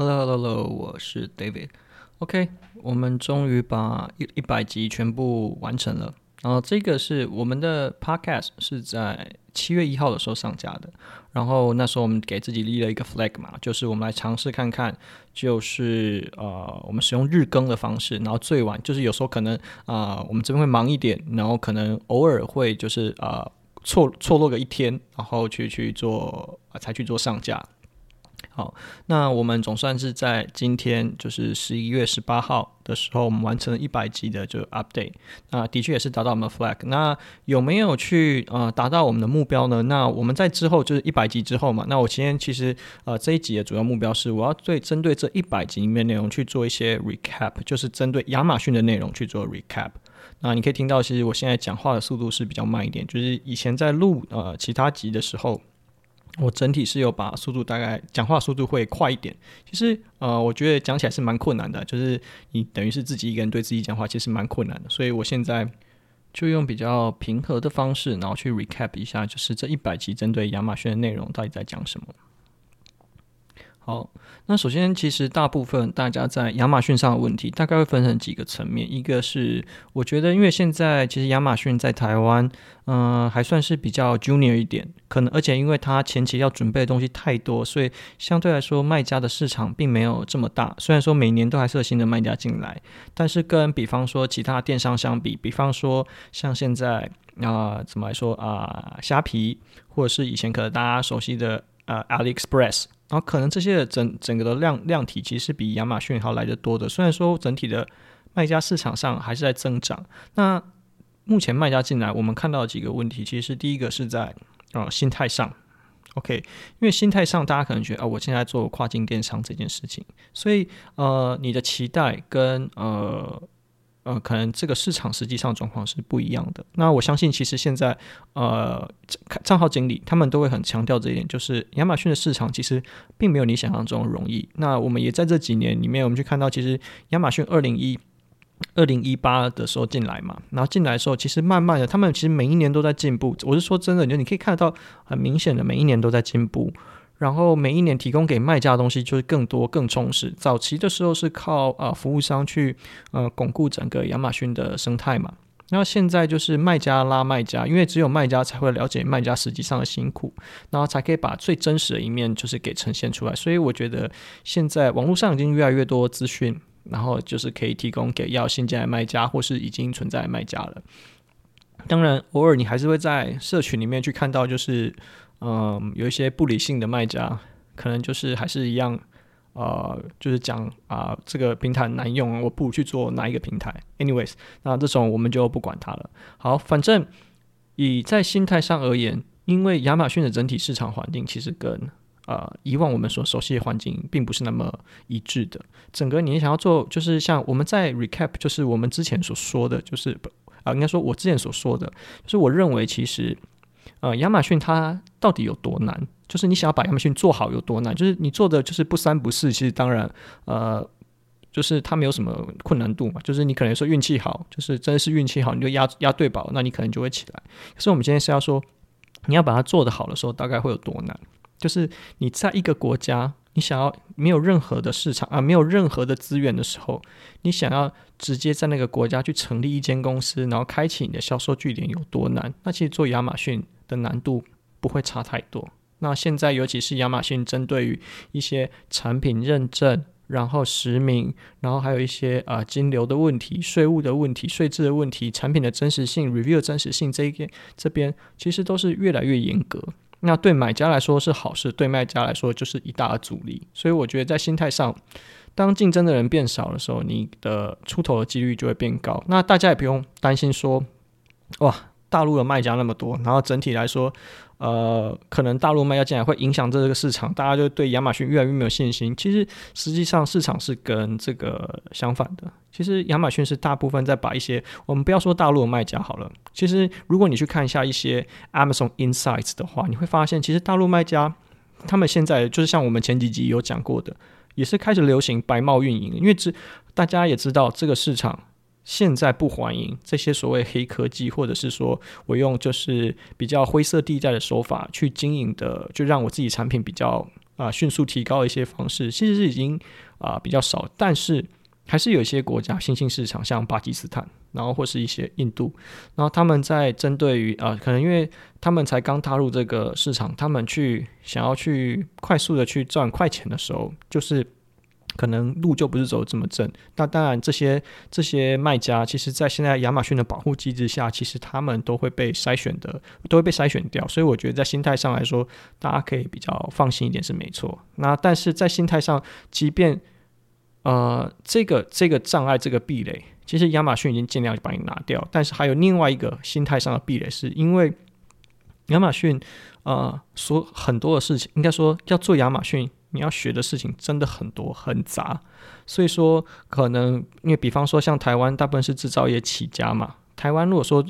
Hello， 我是 David。OK， 我们终于把100集全部完成了。然后这个是我们的 Podcast 是在7月1号的时候上架的。然后那时候我们给自己立了一个 flag 嘛，就是我们来尝试看看，就是我们使用日更的方式，然后最晚就是有时候可能我们这边会忙一点，然后可能偶尔会就是错落个一天，然后才去做上架。好，那我们总算是在今天，就是11月18号的时候，我们完成了100集的就 update， 那的确也是达到我们的 flag。 那有没有去达到我们的目标呢？那我们在之后就是100集之后嘛，那我今天其实这一集的主要目标是我要针对这100集里面内容去做一些 recap， 就是针对亚马逊的内容去做 recap。那你可以听到其实我现在讲话的速度是比较慢一点，就是以前在录其他集的时候，我整体是有把速度大概讲话速度会快一点。其实我觉得讲起来是蛮困难的，就是你等于是自己一个人对自己讲话，其实蛮困难的。所以我现在就用比较平和的方式，然后去 recap 一下，就是这100集针对亚马逊的内容到底在讲什么。好，那首先其实大部分大家在亚马逊上的问题大概会分成几个层面。一个是我觉得因为现在其实亚马逊在台湾还算是比较 junior 一点，可能而且因为它前期要准备的东西太多，所以相对来说卖家的市场并没有这么大。虽然说每年都还是有新的卖家进来，但是跟比方说其他电商相比，比方说像现在怎么来说虾皮，或者是以前可能大家熟悉的AliExpress，然后可能这些 整个的量体其实比亚马逊还要来得多的。虽然说整体的卖家市场上还是在增长，那目前卖家进来我们看到几个问题，其实第一个是在心态上。 OK， 因为心态上大家可能觉得我现在做跨境电商这件事情，所以你的期待跟可能这个市场实际上状况是不一样的。那我相信其实现在账号经理他们都会很强调这一点，就是亚马逊的市场其实并没有你想象中容易。那我们也在这几年里面，我们去看到其实亚马逊2018的时候进来嘛，然后进来的时候其实慢慢的他们其实每一年都在进步。我是说真的，你可以看得到很明显的每一年都在进步，然后每一年提供给卖家的东西就是更多更充实。早期的时候是靠服务商去巩固整个亚马逊的生态嘛，那现在就是卖家拉卖家，因为只有卖家才会了解卖家实际上的辛苦，然后才可以把最真实的一面就是给呈现出来。所以我觉得现在网络上已经越来越多资讯，然后就是可以提供给要新进来卖家或是已经存在的卖家了。当然偶尔你还是会在社群里面去看到就是有一些不理性的卖家，可能就是还是一样就是讲这个平台难用，我不如去做哪一个平台。 anyways， 那这种我们就不管它了。好，反正以在心态上而言，因为亚马逊的整体市场环境其实跟以往我们所熟悉的环境并不是那么一致的。整个你想要做，就是像我们在 recap， 就是我们之前所说的，就是应该说我之前所说的，就是我认为其实亚马逊它到底有多难，就是你想要把亚马逊做好有多难，就是你做的就是不三不四，其实当然就是它没有什么困难度嘛，就是你可能说运气好，就是真的是运气好你就压对宝，那你可能就会起来。可是我们今天是要说你要把它做得好的时候大概会有多难，就是你在一个国家你想要没有任何的市场没有任何的资源的时候，你想要直接在那个国家去成立一间公司，然后开启你的销售据点有多难。那其实做亚马逊的难度不会差太多。那现在尤其是亚马逊针对于一些产品认证，然后实名，然后还有一些金流的问题、税务的问题、税制的问题、产品的真实性、review 的真实性，这边其实都是越来越严格。那对买家来说是好事，对卖家来说就是一大的阻力。所以我觉得在心态上，当竞争的人变少的时候，你的出头的几率就会变高。那大家也不用担心说哇大陆的卖家那么多，然后整体来说可能大陆卖家进来会影响这个市场，大家就对亚马逊越来越没有信心。其实实际上市场是跟这个相反的，其实亚马逊是大部分在把一些，我们不要说大陆的卖家好了，其实如果你去看一下一些 Amazon Insights 的话，你会发现其实大陆卖家他们现在就是像我们前几集有讲过的，也是开始流行白帽运营，因为大家也知道这个市场现在不欢迎这些所谓黑科技，或者是说我用就是比较灰色地带的手法去经营的，就让我自己产品比较迅速提高一些方式，其实是已经比较少，但是还是有一些国家新兴市场，像巴基斯坦，然后或是一些印度，然后他们在针对于可能因为他们才刚踏入这个市场，他们去想要去快速的去赚快钱的时候，就是可能路就不是走这么正。那当然这些卖家其实在现在亚马逊的保护机制下，其实他们都会被筛选掉，所以我觉得在心态上来说大家可以比较放心一点是没错。那但是在心态上，即便这个障碍这个壁垒，其实亚马逊已经尽量把你拿掉，但是还有另外一个心态上的壁垒，是因为亚马逊说很多的事情，应该说要做亚马逊你要学的事情真的很多很杂，所以说可能因为比方说像台湾大部分是制造业起家嘛，台湾如果说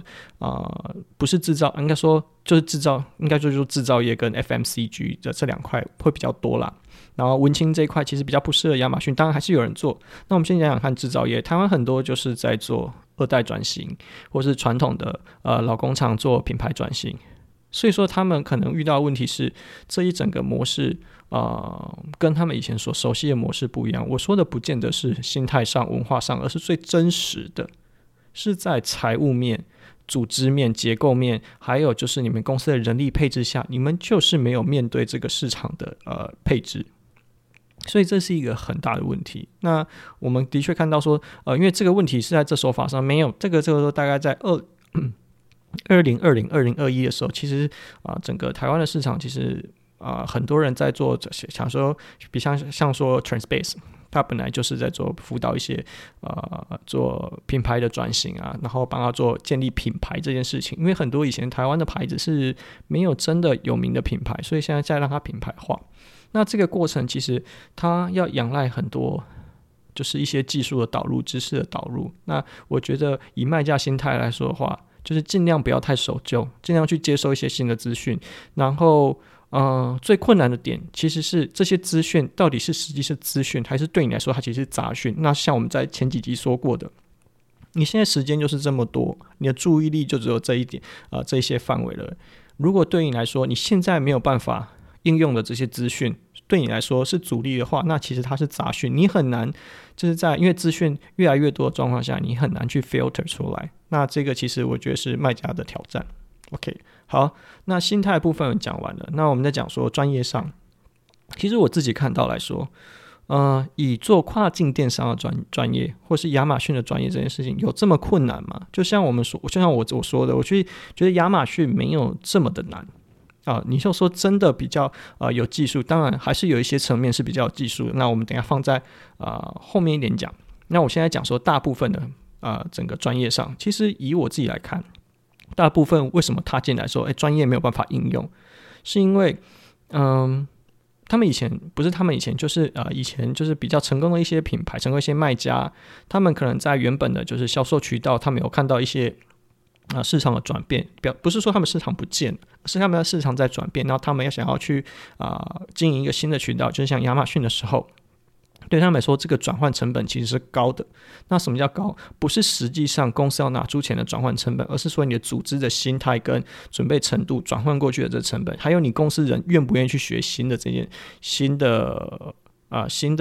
不是制造，应该说就是制造，应该就是制造业跟 FMCG 的这两块会比较多啦，然后文青这一块其实比较不适合亚马逊，当然还是有人做。那我们先讲讲看制造业，台湾很多就是在做二代转型，或是传统的老工厂做品牌转型，所以说他们可能遇到的问题是这一整个模式跟他们以前所熟悉的模式不一样。我说的不见得是心态上文化上，而是最真实的是在财务面、组织面、结构面，还有就是你们公司的人力配置下，你们就是没有面对这个市场的配置，所以这是一个很大的问题。那我们的确看到说因为这个问题是在这手法上没有这个大概在2020、2021的时候，其实整个台湾的市场其实很多人在做想说比像说 Transpace，他本来就是在做辅导一些做品牌的转型啊，然后帮他做建立品牌这件事情，因为很多以前台湾的牌子是没有真的有名的品牌，所以现在再让他品牌化，那这个过程其实他要仰赖很多就是一些技术的导入、知识的导入。那我觉得以卖家心态来说的话，就是尽量不要太守旧，尽量去接受一些新的资讯，然后最困难的点其实是这些资讯到底是实际是资讯，还是对你来说它其实是杂讯。那像我们在前几集说过的，你现在时间就是这么多，你的注意力就只有这一点这一些范围了。如果对你来说你现在没有办法应用的这些资讯对你来说是阻力的话，那其实它是杂讯，你很难就是在因为资讯越来越多的状况下，你很难去 filter 出来。那这个其实我觉得是卖家的挑战。OK， 好，那心态部分讲完了，那我们再讲说专业上。其实我自己看到来说以做跨境电商的专业或是亚马逊的专业这件事情有这么困难吗？就像我说的，我去觉得亚马逊没有这么的难你就说真的比较有技术，当然还是有一些层面是比较有技术，那我们等一下放在后面一点讲。那我现在讲说大部分的整个专业上，其实以我自己来看，大部分为什么他进来说专业没有办法应用，是因为以前就是比较成功的一些品牌，成功一些卖家，他们可能在原本的就是销售渠道，他们有看到一些市场的转变，不是说他们市场不见，而是他们的市场在转变，然后他们要想要去经营一个新的渠道，就是像亚马逊的时候，对他们来说这个转换成本其实是高的。那什么叫高？不是实际上公司要拿出钱的转换成本，而是说你的组织的心态跟准备程度转换过去的这成本，还有你公司人愿不愿意去学新的这件新的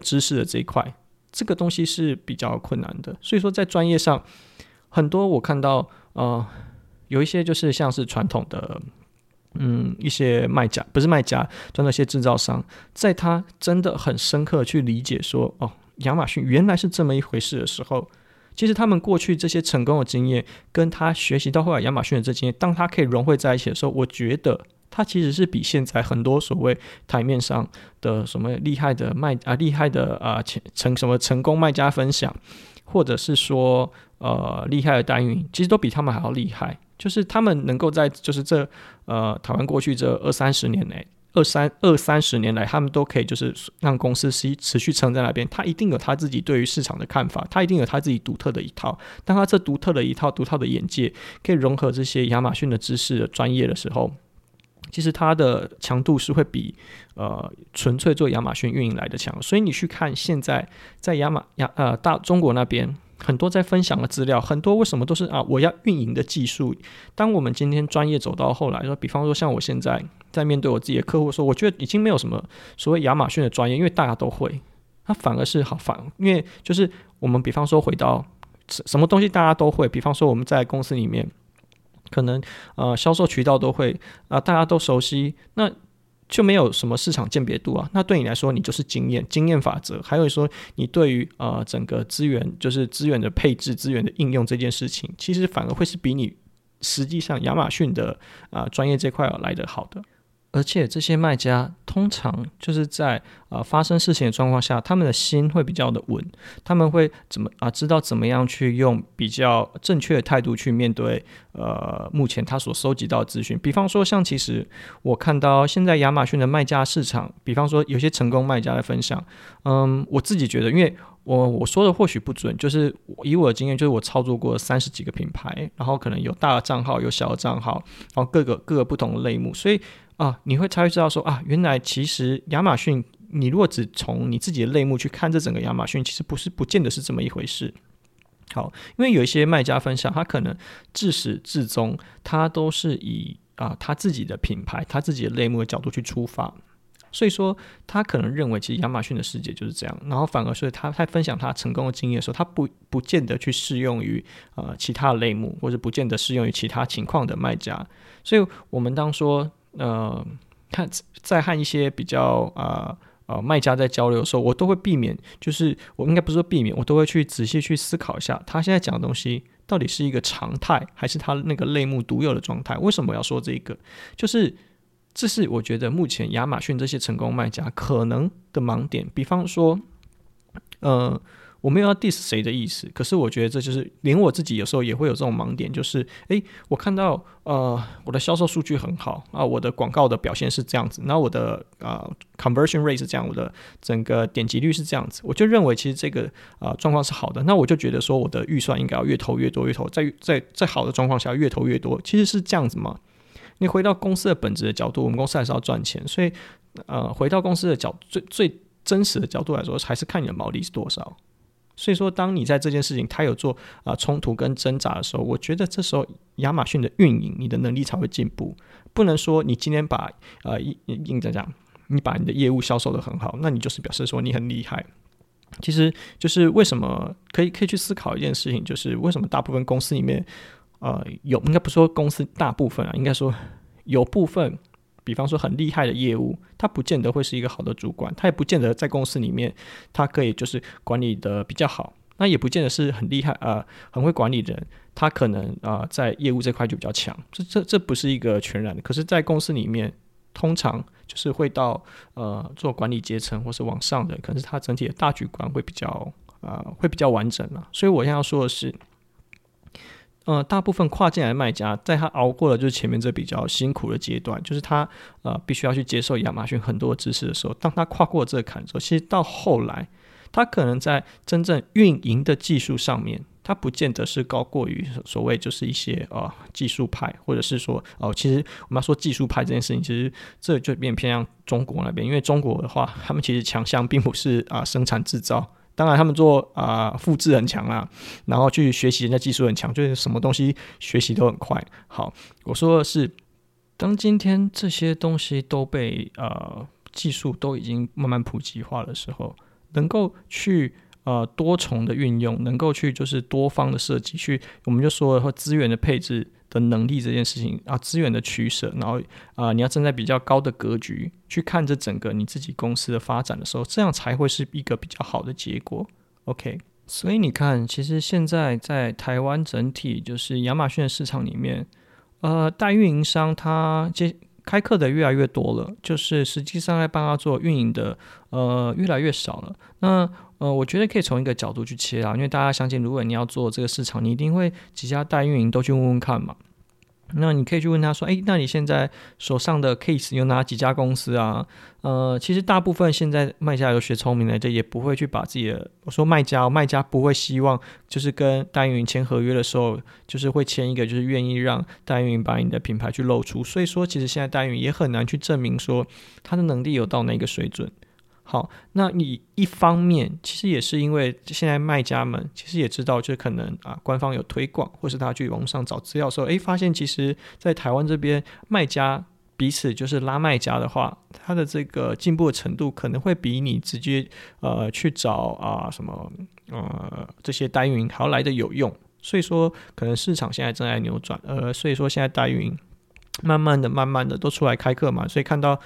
知识的这一块，这个东西是比较困难的。所以说在专业上很多我看到有一些就是像是传统的一些卖家，不是卖家，专门一些制造商，在他真的很深刻去理解说亚马逊原来是这么一回事的时候，其实他们过去这些成功的经验跟他学习到后来亚马逊的这经验，当他可以融汇在一起的时候，我觉得他其实是比现在很多所谓台面上的什么厉害的成功卖家分享，或者是说厉害的代运，其实都比他们还要厉害。就是他们能够在就是这台湾过去这二三十年来，他们都可以就是让公司持续撑在那边。他一定有他自己对于市场的看法，他一定有他自己独特的一套。当他这独特的一套、独特的眼界可以融合这些亚马逊的知识、专业的时候，其实它的强度是会比纯粹做亚马逊运营来的强。所以你去看现在在中国那边。很多在分享的资料，很多为什么都是我要运营的技术。当我们今天专业走到后来，比方说像我现在在面对我自己的客户说，我觉得已经没有什么所谓亚马逊的专业，因为大家都会。它反而是好反，因为就是我们比方说回到什么东西大家都会，比方说我们在公司里面可能销售渠道都会大家都熟悉，那就没有什么市场鉴别度啊。那对你来说，你就是经验法则。还有说，你对于整个资源，就是资源的配置、资源的应用这件事情，其实反而会是比你实际上亚马逊的专业这块来得好的。而且这些卖家通常就是在发生事情的状况下，他们的心会比较的稳，他们会知道怎么样去用比较正确的态度去面对目前他所收集到的资讯。比方说像其实我看到现在亚马逊的卖家市场，比方说有些成功卖家的分享，我自己觉得，因为我说的或许不准，就是以我的经验，就是我操作过30几个品牌，然后可能有大的账号，有小的账号，然后各个不同的类目，所以你会才会知道说原来其实亚马逊，你如果只从你自己的类目去看这整个亚马逊，其实不见得是这么一回事。好，因为有一些卖家分享，他可能自始至终他都是以他自己的品牌、他自己的类目的角度去出发。所以说他可能认为其实亚马逊的世界就是这样，然后反而是他在分享他成功的经验的时候，他不见得去适用于其他类目，或者不见得适用于其他情况的卖家。所以我们当说在和一些比较卖家在交流的时候，我都会避免，就是我应该不是说避免，我都会去仔细去思考一下他现在讲的东西到底是一个常态，还是他那个类目独有的状态。为什么要说这个？就是这是我觉得目前亚马逊这些成功卖家可能的盲点。比方说我没有要 diss 谁的意思，可是我觉得这就是连我自己有时候也会有这种盲点，就是我看到我的销售数据很好我的广告的表现是这样子，然后我的conversion rate 是这样，我的整个点击率是这样子，我就认为其实这个状况是好的，那我就觉得说我的预算应该要越投越多，在好的状况下越投越多，其实是这样子吗？你回到公司的本质的角度，我们公司还是要赚钱，所以回到公司的最真实的角度来说，还是看你的毛利是多少。所以说当你在这件事情它有做冲突跟挣扎的时候，我觉得这时候亚马逊的运营，你的能力才会进步。不能说你今天你把你的业务销售得很好，那你就是表示说你很厉害。其实就是为什么可以去思考一件事情，就是为什么大部分公司里面应该不说公司大部分应该说有部分，比方说很厉害的业务，他不见得会是一个好的主管，他也不见得在公司里面他可以就是管理的比较好，那也不见得是很厉害很会管理的人，他可能在业务这块就比较强，这不是一个全然的。可是在公司里面通常就是会到做管理阶层或是往上的，可能是他整体的大局观会比较完整。所以我现在要说的是大部分跨进来的卖家，在他熬过了就是前面这比较辛苦的阶段，就是他必须要去接受亚马逊很多知识的时候，当他跨过这个坎之后，其实到后来他可能在真正运营的技术上面，他不见得是高过于所谓就是一些技术派，或者是说其实我们要说技术派这件事情，其实这就变偏向中国那边，因为中国的话他们其实强项并不是生产制造，当然他们做复制很强啦，然后去学习人家技术很强，就是什么东西学习都很快。好，我说的是当今天这些东西都被技术都已经慢慢普及化的时候，能够去多重的运用，能够去就是多方的设计，去我们就说了资源的配置的能力这件事情资源的取舍，然后你要站在比较高的格局去看这整个你自己公司的发展的时候，这样才会是一个比较好的结果。 OK， 所以你看其实现在在台湾整体就是亚马逊的市场里面代运营商，他开课的越来越多了，就是实际上在帮他做运营的越来越少了。那我觉得可以从一个角度去切啦，因为大家相信如果你要做这个市场，你一定会几家代运营都去问问看嘛。那你可以去问他说，哎，那你现在手上的 case 有哪几家公司啊？其实大部分现在卖家有学聪明的，这也不会去把自己的，我说卖家不会希望就是跟代运营签合约的时候，就是会签一个就是愿意让代运营把你的品牌去露出。所以说，其实现在代运营也很难去证明说他的能力有到哪个水准。好，那你一方面其实也是因为现在卖家们其实也知道，就是可能官方有推广，或是他去网上找资料的时候，发现其实在台湾这边卖家彼此就是拉卖家的话，他的这个进步的程度可能会比你直接去找什么这些代运营还要来的有用。所以说可能市场现在正在扭转，所以说现在代运营慢慢的都出来开课嘛，所以看到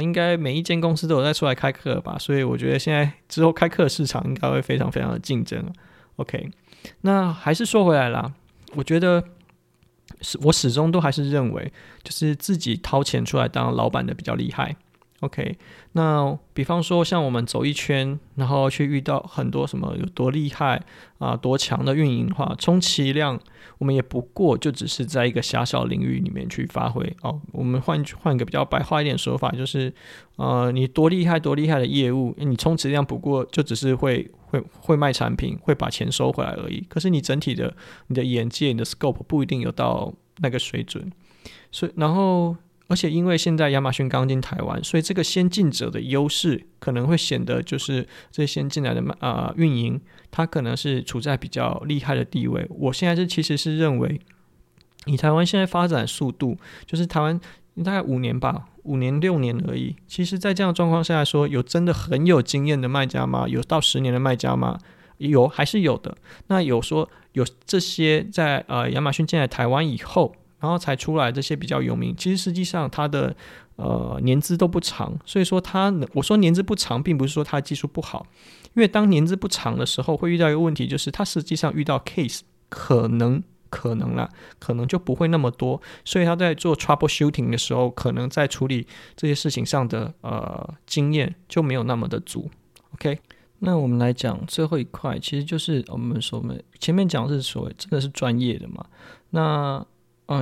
应该每一间公司都有在出来开课吧，所以我觉得现在之后开课市场应该会非常非常的竞争了。 OK， 那还是说回来啦，我觉得我始终都还是认为就是自己掏钱出来当老板的比较厉害。 OK， 那比方说像我们走一圈然后去遇到很多什么有多厉害多强的运营的话，充其量我们也不过就只是在一个狭小领域里面去发挥我们换个比较白话一点说法，就是你多厉害的业务，你充其量不过就只是会卖产品，会把钱收回来而已。可是你整体的你的眼界，你的 scope 不一定有到那个水准。所以然后而且因为现在亚马逊刚进台湾，所以这个先进者的优势可能会显得就是这先进来的运营，它可能是处在比较厉害的地位。我现在其实是认为，以台湾现在发展速度，就是台湾大概5年6年而已。其实，在这样的状况下来说，有真的很有经验的卖家吗？有到10年的卖家吗？有，还是有的。那有说有这些在亚马逊进来台湾以后，然后才出来这些比较有名，其实实际上他的年资都不长。所以说我说年资不长并不是说他的技术不好，因为当年资不长的时候会遇到一个问题，就是他实际上遇到 case 可能就不会那么多，所以他在做 troubleshooting 的时候，可能在处理这些事情上的经验就没有那么的足。 OK，那我们来讲最后一块，其实就是我们说前面讲的是所谓真的是专业的嘛。那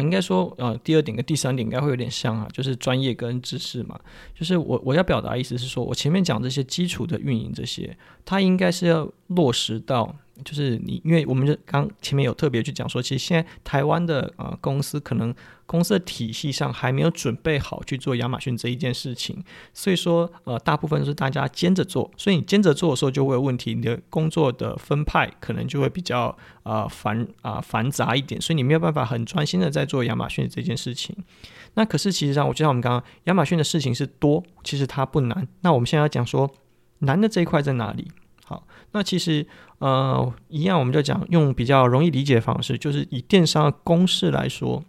应该说第二点跟第三点应该会有点像就是专业跟知识嘛。就是我要表达的意思是说，我前面讲这些基础的运营，这些它应该是要落实到，就是你因为我们就刚前面有特别去讲说，其实现在台湾的公司可能公司的体系上还没有准备好去做亚马逊这一件事情，所以说大部分是大家兼着做，所以你兼着做的时候就会有问题，你的工作的分派可能就会比较繁杂一点，所以你没有办法很专心的在做亚马逊这件事情。那可是其实上我就像我们刚刚亚马逊的事情是多，其实它不难。那我们现在要讲说难的这一块在哪里。好，那其实一样我们就讲用比较容易理解的方式，就是以电商的公式来说，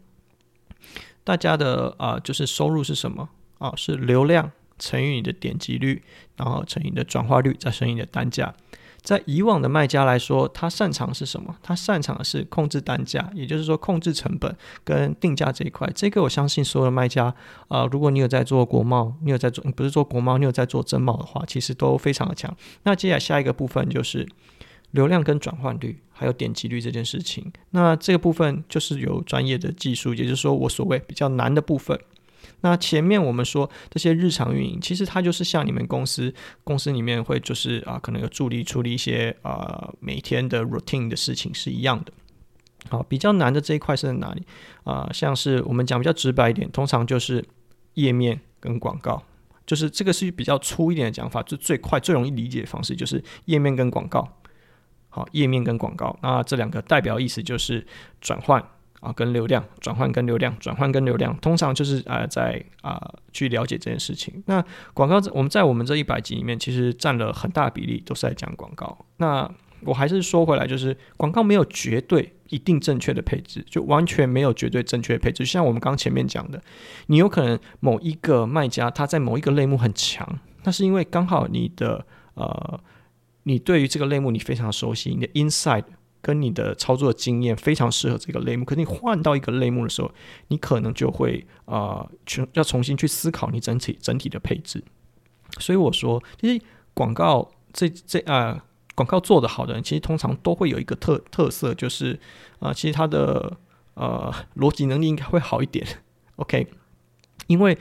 大家的就是收入是什么是流量乘以你的点击率，然后乘以你的转化率，再乘以你的单价。在以往的卖家来说，他擅长是什么？他擅长的是控制单价，也就是说控制成本跟定价这一块。这个我相信所有的卖家如果你有在做国贸，你不是做国贸，你有在做真贸的话，其实都非常的强。那接下来下一个部分就是流量跟转换率还有点击率这件事情。那这个部分就是有专业的技术，也就是说我所谓比较难的部分。那前面我们说这些日常运营，其实它就是像你们公司里面会就是可能有助理处理一些每天的 routine 的事情是一样的。好，比较难的这一块是在哪里像是我们讲比较直白一点，通常就是页面跟广告，就是这个是比较粗一点的讲法，就最快最容易理解的方式就是页面跟广告。好，页面跟广告，那这两个代表意思就是转换跟流量，转换跟流量通常就是在去了解这件事情。那广告我们在我们这100集里面其实占了很大比例都是在讲广告。那我还是说回来，就是广告没有绝对一定正确的配置，就完全没有绝对正确的配置。像我们刚前面讲的，你有可能某一个卖家他在某一个类目很强，那是因为刚好你对于这个类目你非常熟悉，你的 insight 跟你的操作经验非常适合这个类目，可是你换到一个类目的时候，你可能就会要重新去思考你整体的配置。所以我说其实广告做得好的人其实通常都会有一个 特色，就是其实他的逻辑能力应该会好一点 OK， 因为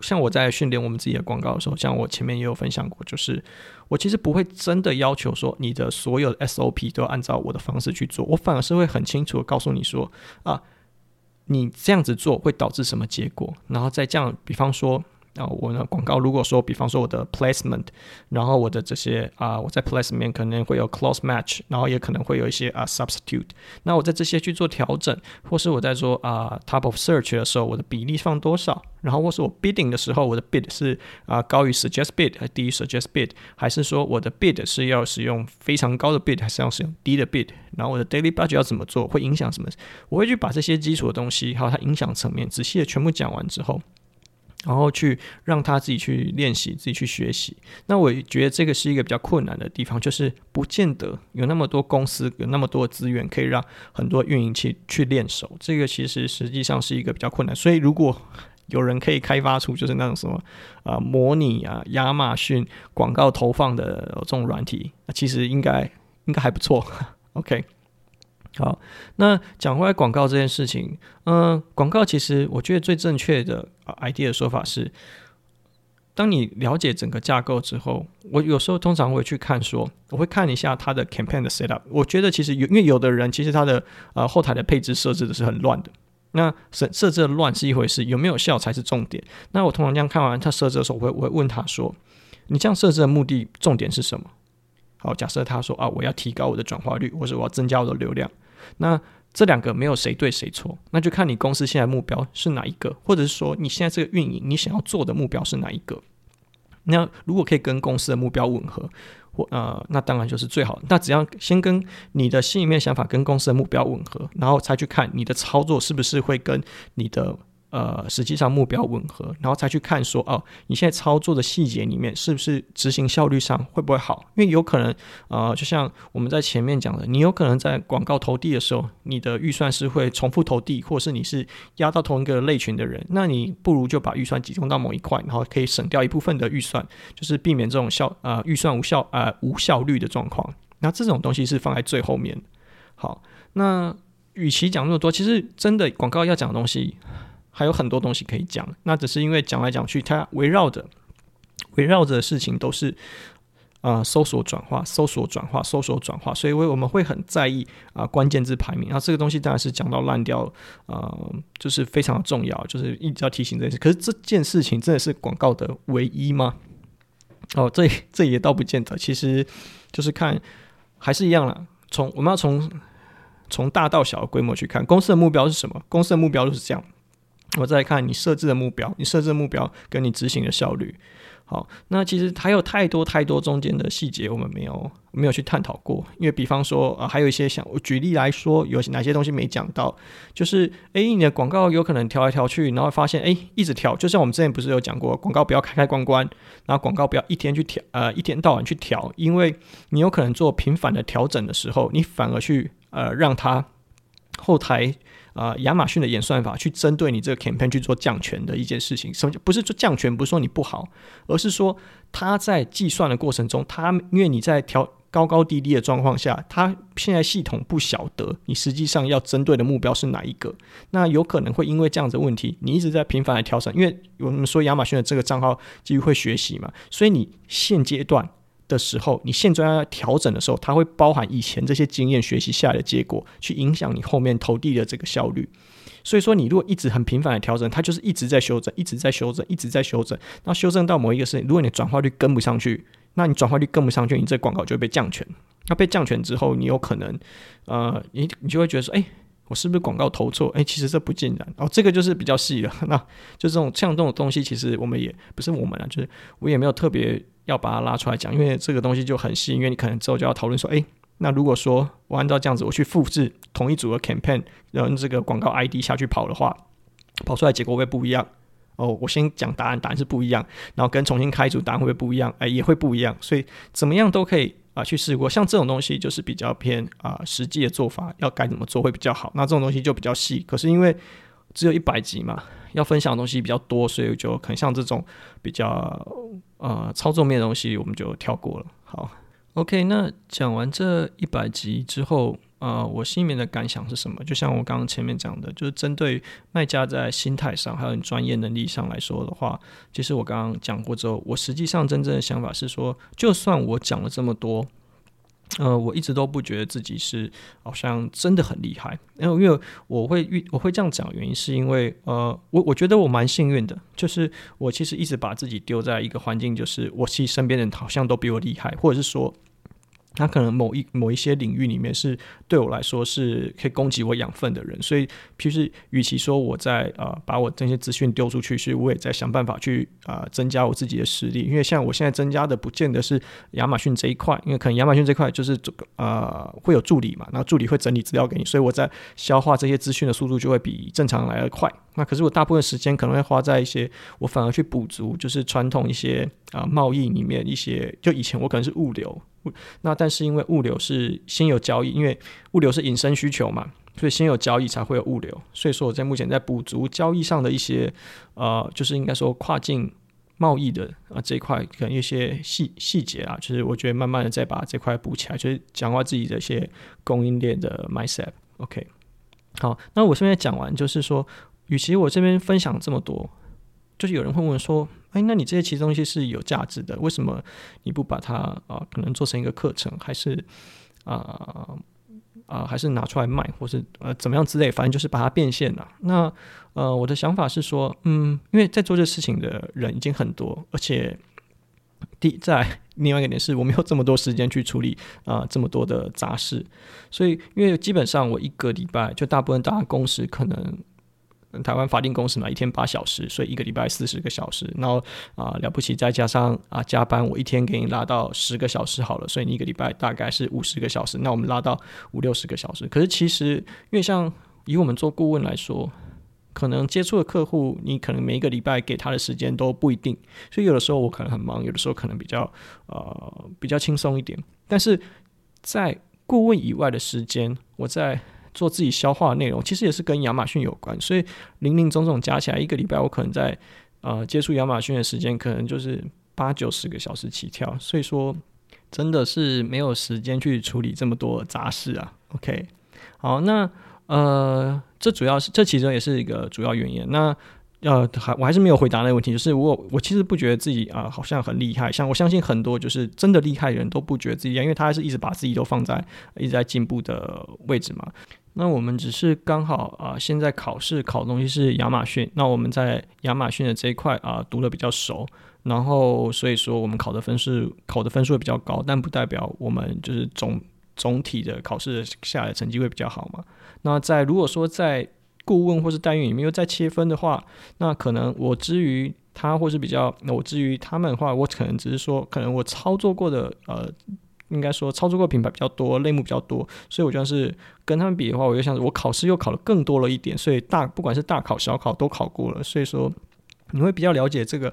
像我在训练我们自己的广告的时候，像我前面也有分享过，就是我其实不会真的要求说你的所有的 SOP 都要按照我的方式去做，我反而是会很清楚的告诉你说你这样子做会导致什么结果，然后再这样，比方说我的广告如果说比方说我的 placement， 然后我的这些我在 placement 可能会有 close match， 然后也可能会有一些substitute， 那我在这些去做调整，或是我在做top of search 的时候我的比例放多少，然后或是我 bidding 的时候我的 bid 是高于 suggest bid 还是低于 suggest bid， 还是说我的 bid 是要使用非常高的 bid 还是要使用低的 bid， 然后我的 daily budget 要怎么做，会影响什么，我会去把这些基础的东西还有它影响层面仔细的全部讲完之后，然后去让他自己去练习，自己去学习。那我觉得这个是一个比较困难的地方，就是不见得有那么多公司有那么多资源可以让很多运营去练手，这个其实实际上是一个比较困难。所以如果有人可以开发出就是那种什么模拟亚马逊广告投放的这种软体，其实应该还不错OK，好，那讲回来广告这件事情，广告其实我觉得最正确的idea 的说法是，当你了解整个架构之后，我有时候通常会去看说，我会看一下它的 campaign 的 setup， 我觉得其实因为有的人其实他的后台的配置设置的是很乱的，那设置的乱是一回事，有没有效才是重点。那我通常这样看完他设置的时候，我会问他说，你这样设置的目的重点是什么？好，假设他说我要提高我的转化率，或者我要增加我的流量，那这两个没有谁对谁错，那就看你公司现在目标是哪一个，或者是说你现在这个运营你想要做的目标是哪一个。那如果可以跟公司的目标吻合那当然就是最好，那只要先跟你的心里面想法跟公司的目标吻合，然后才去看你的操作是不是会跟你的实际上目标吻合，然后才去看说你现在操作的细节里面是不是执行效率上会不会好，因为有可能就像我们在前面讲的，你有可能在广告投递的时候你的预算是会重复投递，或是你是压到同一个类群的人，那你不如就把预算集中到某一块，然后可以省掉一部分的预算，就是避免这种预算无效率的状况，那这种东西是放在最后面。好，那与其讲那么多，其实真的广告要讲的东西还有很多东西可以讲，那只是因为讲来讲去它围绕着的事情都是搜索转化搜索转化搜索转化，所以我们会很在意关键字排名，然后这个东西当然是讲到烂掉就是非常重要，就是一直要提醒这件事。可是这件事情真的是广告的唯一吗？这也倒不见得，其实就是看还是一样啦，我们要从大到小的规模去看公司的目标是什么，公司的目标就是这样，我再看你设置的目标，你设置的目标跟你执行的效率。好，那其实还有太多太多中间的细节我们没有去探讨过，因为比方说还有一些我举例来说有哪些东西没讲到，就是你的广告有可能调来调去，然后发现一直调，就像我们之前不是有讲过，广告不要开开关关，然后广告不要一天到晚去调，因为你有可能做频繁的调整的时候，你反而去让它后台亚马逊的演算法去针对你这个 campaign 去做降权的一件事情。什么不是说降权，不是说你不好，而是说他在计算的过程中，他因为你在调高高低低的状况下，他现在系统不晓得你实际上要针对的目标是哪一个，那有可能会因为这样子的问题，你一直在频繁的调整，因为我们说亚马逊的这个账号基于会学习嘛，所以你现阶段的时候，你现在要调整的时候，它会包含以前这些经验学习下来的结果，去影响你后面投递的这个效率。所以说你如果一直很频繁的调整，它就是一直在修正一直在修正一直在修正，那修正到某一个事情，如果你转化率跟不上去，那你转化率跟不上去，你这广告就会被降权。那被降权之后，你有可能你就会觉得说我是不是广告投错？其实这不尽然。这个就是比较细了。那就像这种东西，其实我们也不是我们就是我也没有特别要把它拉出来讲，因为这个东西就很细，因为你可能之后就要讨论说，那如果说我按照这样子，我去复制同一组的 campaign， 然后这个广告 ID 下去跑的话，跑出来结果会不会不一样？我先讲答案，答案是不一样，然后跟重新开组答案会不会不一样？也会不一样。所以怎么样都可以去试过，像这种东西就是比较偏实际的做法，要该怎么做会比较好。那这种东西就比较细，可是因为只有100集嘛，要分享的东西比较多，所以就可能像这种比较操作面的东西我们就跳过了。好 OK， 那讲完这100集之后，我心里面的感想是什么，就像我刚刚前面讲的，就是针对卖家在心态上还有专业能力上来说的话，其实我刚刚讲过之后，我实际上真正的想法是说，就算我讲了这么多，我一直都不觉得自己是好像真的很厉害，因为我会这样讲的原因是因为我觉得我蛮幸运的，就是我其实一直把自己丢在一个环境，就是我其实身边的人好像都比我厉害，或者是说他可能某一些领域里面是对我来说是可以供给我养分的人，所以其实与其说我在把我这些资讯丢出去，是我也在想办法去增加我自己的实力。因为像我现在增加的不见得是亚马逊这一块，因为可能亚马逊这一块就是会有助理嘛，然后助理会整理资料给你，所以我在消化这些资讯的速度就会比正常来的快。那可是我大部分时间可能会花在一些我反而去补足就是传统一些贸易里面一些，就以前我可能是物流，那但是因为物流是先有交易，因为物流是引申需求嘛，所以先有交易才会有物流，所以说我在目前在补足交易上的一些就是应该说跨境贸易的这一块可能一些细节啊，就是我觉得慢慢的再把这块补起来，就是强化自己的一些供应链的 mindset。 OK， 好，那我现在讲完就是说，与其我这边分享这么多，就是有人会问说，哎，那你这些其实东西是有价值的，为什么你不把它可能做成一个课程，还是还是拿出来卖，或是怎么样之类，反正就是把它变现了。那我的想法是说，因为在做这事情的人已经很多，而且在另外一个点是我没有这么多时间去处理这么多的杂事，所以因为基本上我一个礼拜就大部分大家工时可能。台湾法定工时嘛，一天8小时，所以一个礼拜40个小时，然后了不起再加上加班，我一天给你拉到10个小时好了，所以你一个礼拜大概是50个小时，那我们拉到50-60个小时。可是其实因为像以我们做顾问来说，可能接触的客户你可能每一个礼拜给他的时间都不一定，所以有的时候我可能很忙，有的时候可能比较轻松一点。但是在顾问以外的时间，我在做自己消化的内容，其实也是跟亚马逊有关，所以零零总总加起来，一个礼拜我可能在接触亚马逊的时间，可能就是80-90个小时起跳，所以说真的是没有时间去处理这么多杂事啊。OK， 好，那这其中也是一个主要原因。那我还是没有回答那个问题，就是我其实不觉得自己好像很厉害，像我相信很多就是真的厉害的人都不觉得自己，因为他还是一直把自己都放在一直在进步的位置嘛。那我们只是刚好现在考试考的东西是亚马逊，那我们在亚马逊的这一块读的比较熟，然后所以说我们考的分数会比较高，但不代表我们就是总体的考试下来的成绩会比较好嘛。那如果说在顾问或是代运里面又再切分的话，那可能我至于他或是比较我至于他们的话，我可能只是说可能我操作过的应该说操作过品牌比较多，类目比较多，所以我就像是跟他们比的话，我就像是我考试又考得更多了一点，所以不管是大考小考都考过了，所以说你会比较了解这个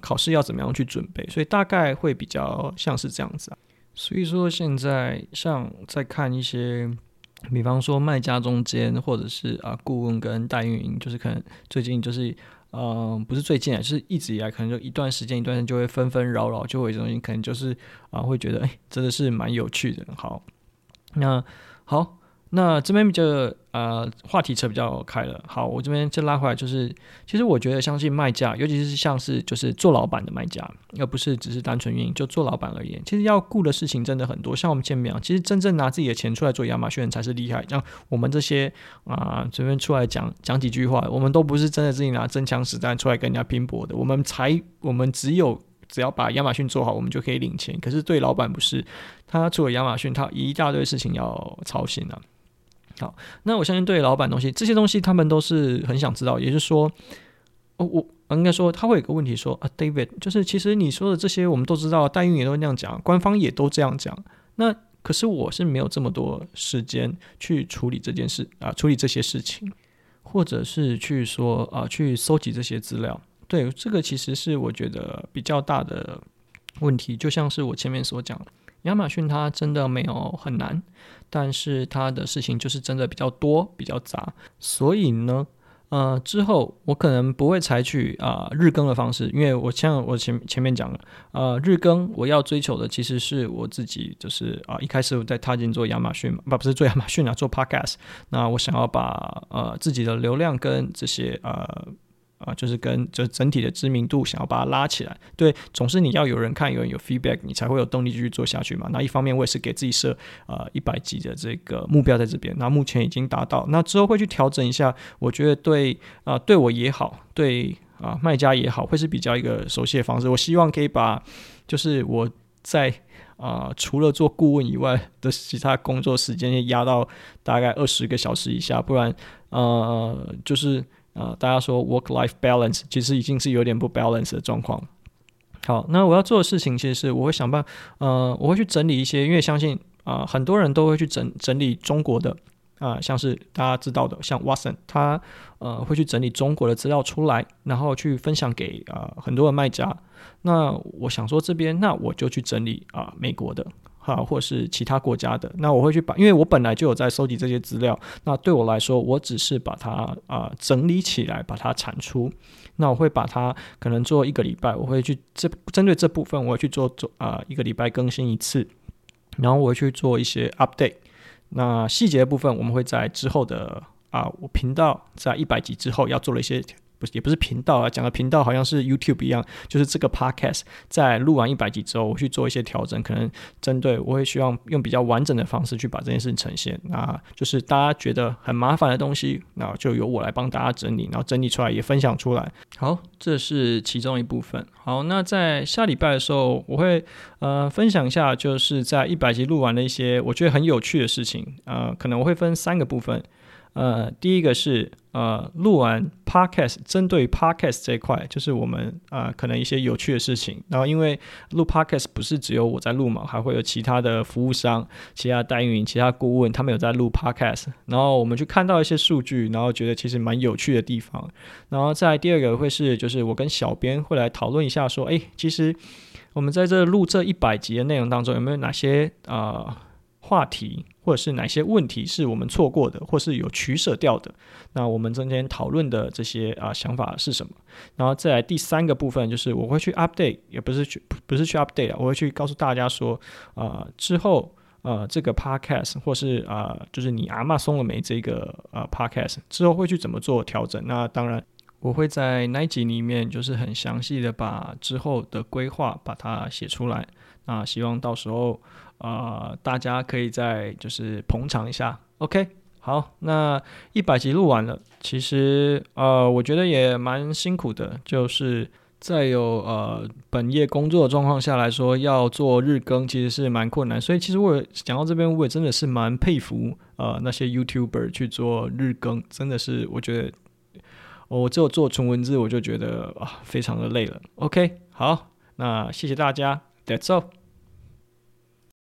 考试要怎么样去准备，所以大概会比较像是这样子所以说现在像在看一些比方说卖家中间，或者是顾问跟代运营，就是可能最近就是不是最近就是一直以来可能就一段时间就会纷扰扰，就会有这种可能就是会觉得真的是蛮有趣的。好，那这边就话题扯比较开了。好，我这边就拉回来，就是其实我觉得相信卖家，尤其是像是就是做老板的卖家，而不是只是单纯运营，就做老板而言，其实要顾的事情真的很多。像我们前面其实真正拿自己的钱出来做亚马逊才是厉害，像我们这些随便出来讲几句话，我们都不是真的自己拿真枪实弹出来跟人家拼搏的，我们只要把亚马逊做好，我们就可以领钱。可是对老板不是，他除了亚马逊他一大堆事情要操心啊。好，那我相信对老板这些东西他们都是很想知道，也就是说我应该说他会有个问题说David， 就是其实你说的这些我们都知道，代运也都那样讲，官方也都这样讲，那可是我是没有这么多时间去处理这件事处理这些事情，或者是去说去搜集这些资料。对，这个其实是我觉得比较大的问题，就像是我前面所讲，亚马逊它真的没有很难，但是它的事情就是真的比较多比较杂，所以呢之后我可能不会采取日更的方式，因为我像我前面讲了日更我要追求的其实是我自己，就是一开始我在踏进做亚马逊不是做亚马逊做 podcast， 那我想要把自己的流量跟这些就是跟就整体的知名度想要把它拉起来，对，总是你要有人看有人有 feedback 你才会有动力继续做下去嘛。那一方面我也是给自己设100集的这个目标在这边，那目前已经达到，那之后会去调整一下，我觉得对我也好对卖家也好会是比较一个熟悉的方式。我希望可以把就是我在除了做顾问以外的其他工作时间压到大概20个小时以下，不然就是大家说 work-life balance 其实已经是有点不 balance 的状况。好，那我要做的事情其实是我会想办法我会去整理一些，因为相信很多人都会去整理中国的像是大家知道的像 Watson 他会去整理中国的资料出来，然后去分享给很多的卖家。那我想说这边那我就去整理美国的或是其他国家的，那我会去把，因为我本来就有在收集这些资料，那对我来说我只是把它整理起来把它产出，那我会把它可能做1个礼拜，我会去针对这部分我会去做1个礼拜更新一次，然后我会去做一些 update， 那细节的部分我们会在之后的我频道在100集之后要做了一些，也不是频道讲的频道好像是 YouTube 一样，就是这个 Podcast 在录完100集之后我去做一些调整，可能针对我会希望用比较完整的方式去把这件事情呈现，那就是大家觉得很麻烦的东西那就由我来帮大家整理，然后整理出来也分享出来。好，这是其中一部分。好，那在下礼拜的时候我会分享一下就是在100集录完的一些我觉得很有趣的事情，可能我会分3个部分。第一个是录完 podcast 针对 podcast 这一块，就是我们可能一些有趣的事情，然后因为录 podcast 不是只有我在录嘛，还会有其他的服务商其他代运营其他顾问他们有在录 podcast， 然后我们去看到一些数据，然后觉得其实蛮有趣的地方。然后再第二个会是就是我跟小编会来讨论一下说其实我们在这录这100集的内容当中有没有哪些话题或者是哪些问题是我们错过的或是有取舍掉的，那我们今天讨论的这些想法是什么。然后再来第3个部分就是我会去 update， 也不是去 update， 我会去告诉大家说之后这个 podcast 或是就是你阿嬷松了没这个podcast 之后会去怎么做调整。那当然我会在那一集里面就是很详细的把之后的规划把它写出来，那希望到时候大家可以再就是捧场一下。 OK， 好，那100集录完了，其实我觉得也蛮辛苦的，就是在有本业工作的状况下来说要做日更其实是蛮困难，所以其实我讲到这边我也真的是蛮佩服那些 YouTuber 去做日更，真的是我觉得我只有做纯文字我就觉得非常的累了。 OK， 好，那谢谢大家， That's all。